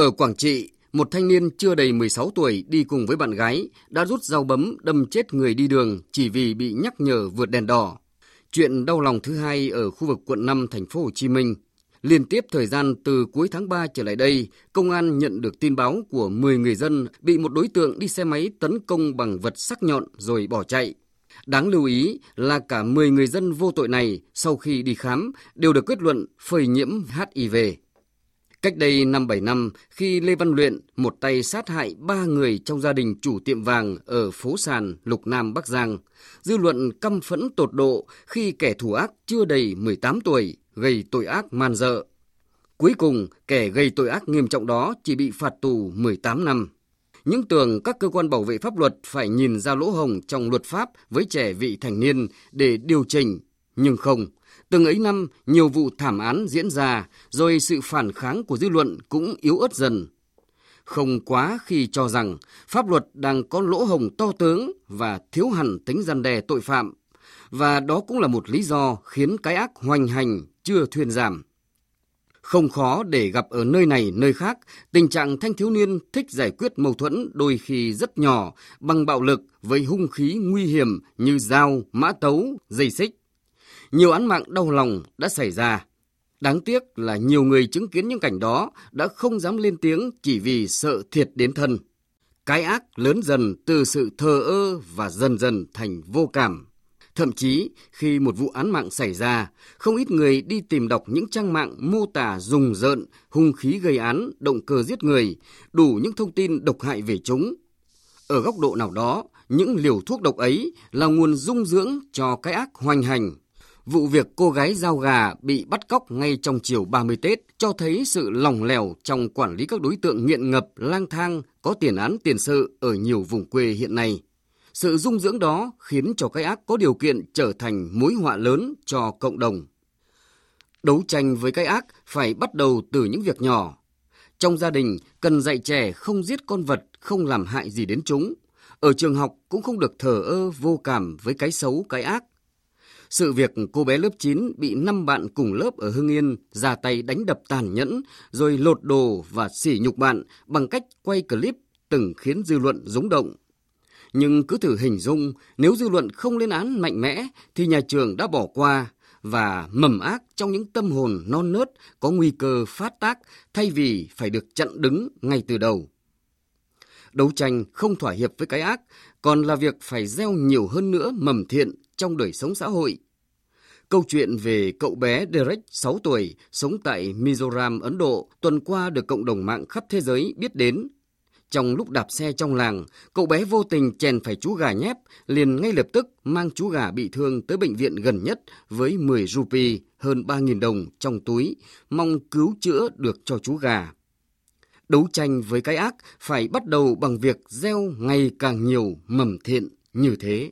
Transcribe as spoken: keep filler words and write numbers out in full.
Ở Quảng Trị, một thanh niên chưa đầy mười sáu tuổi đi cùng với bạn gái đã rút dao bấm đâm chết người đi đường chỉ vì bị nhắc nhở vượt đèn đỏ. Chuyện đau lòng thứ hai ở khu vực quận năm thành phố Hồ Chí Minh. Liên tiếp thời gian từ cuối tháng ba trở lại đây, công an nhận được tin báo của mười người dân bị một đối tượng đi xe máy tấn công bằng vật sắc nhọn rồi bỏ chạy. Đáng lưu ý là cả mười người dân vô tội này sau khi đi khám đều được kết luận phơi nhiễm H I V. Cách đây năm bảy năm, khi Lê Văn Luyện một tay sát hại ba người trong gia đình chủ tiệm vàng ở phố Sàn, Lục Nam, Bắc Giang, dư luận căm phẫn tột độ khi kẻ thủ ác chưa đầy mười tám tuổi gây tội ác man dợ. Cuối cùng, kẻ gây tội ác nghiêm trọng đó chỉ bị phạt tù mười tám năm. Những tưởng các cơ quan bảo vệ pháp luật phải nhìn ra lỗ hổng trong luật pháp với trẻ vị thành niên để điều chỉnh, nhưng không. Từng ấy năm, nhiều vụ thảm án diễn ra, rồi sự phản kháng của dư luận cũng yếu ớt dần. Không quá khi cho rằng pháp luật đang có lỗ hổng to tướng và thiếu hẳn tính răn đe tội phạm. Và đó cũng là một lý do khiến cái ác hoành hành chưa thuyên giảm. Không khó để gặp ở nơi này nơi khác tình trạng thanh thiếu niên thích giải quyết mâu thuẫn đôi khi rất nhỏ bằng bạo lực với hung khí nguy hiểm như dao, mã tấu, dây xích. Nhiều án mạng đau lòng đã xảy ra. Đáng tiếc là nhiều người chứng kiến những cảnh đó đã không dám lên tiếng chỉ vì sợ thiệt đến thân. Cái ác lớn dần từ sự thờ ơ và dần dần thành vô cảm. Thậm chí, khi một vụ án mạng xảy ra, không ít người đi tìm đọc những trang mạng mô tả rùng rợn, hung khí gây án, động cơ giết người, đủ những thông tin độc hại về chúng. Ở góc độ nào đó, những liều thuốc độc ấy là nguồn dung dưỡng cho cái ác hoành hành. Vụ việc cô gái giao gà bị bắt cóc ngay trong chiều ba mươi Tết cho thấy sự lỏng lẻo trong quản lý các đối tượng nghiện ngập, lang thang, có tiền án tiền sự ở nhiều vùng quê hiện nay. Sự dung dưỡng đó khiến cho cái ác có điều kiện trở thành mối họa lớn cho cộng đồng. Đấu tranh với cái ác phải bắt đầu từ những việc nhỏ. Trong gia đình cần dạy trẻ không giết con vật, không làm hại gì đến chúng. Ở trường học cũng không được thờ ơ vô cảm với cái xấu, cái ác. Sự việc cô bé lớp chín bị năm bạn cùng lớp ở Hưng Yên ra tay đánh đập tàn nhẫn rồi lột đồ và sỉ nhục bạn bằng cách quay clip từng khiến dư luận rúng động. Nhưng cứ thử hình dung, nếu dư luận không lên án mạnh mẽ thì nhà trường đã bỏ qua và mầm ác trong những tâm hồn non nớt có nguy cơ phát tác thay vì phải được chặn đứng ngay từ đầu. Đấu tranh không thỏa hiệp với cái ác còn là việc phải gieo nhiều hơn nữa mầm thiện trong đời sống xã hội. Câu chuyện về cậu bé Derek sáu tuổi sống tại Mizoram, Ấn Độ tuần qua được cộng đồng mạng khắp thế giới biết đến. Trong lúc đạp xe trong làng, cậu bé vô tình chèn phải chú gà nhép, liền ngay lập tức mang chú gà bị thương tới bệnh viện gần nhất với mười rupee, hơn ba nghìn đồng trong túi, mong cứu chữa được cho chú gà. Đấu tranh với cái ác phải bắt đầu bằng việc gieo ngày càng nhiều mầm thiện như thế.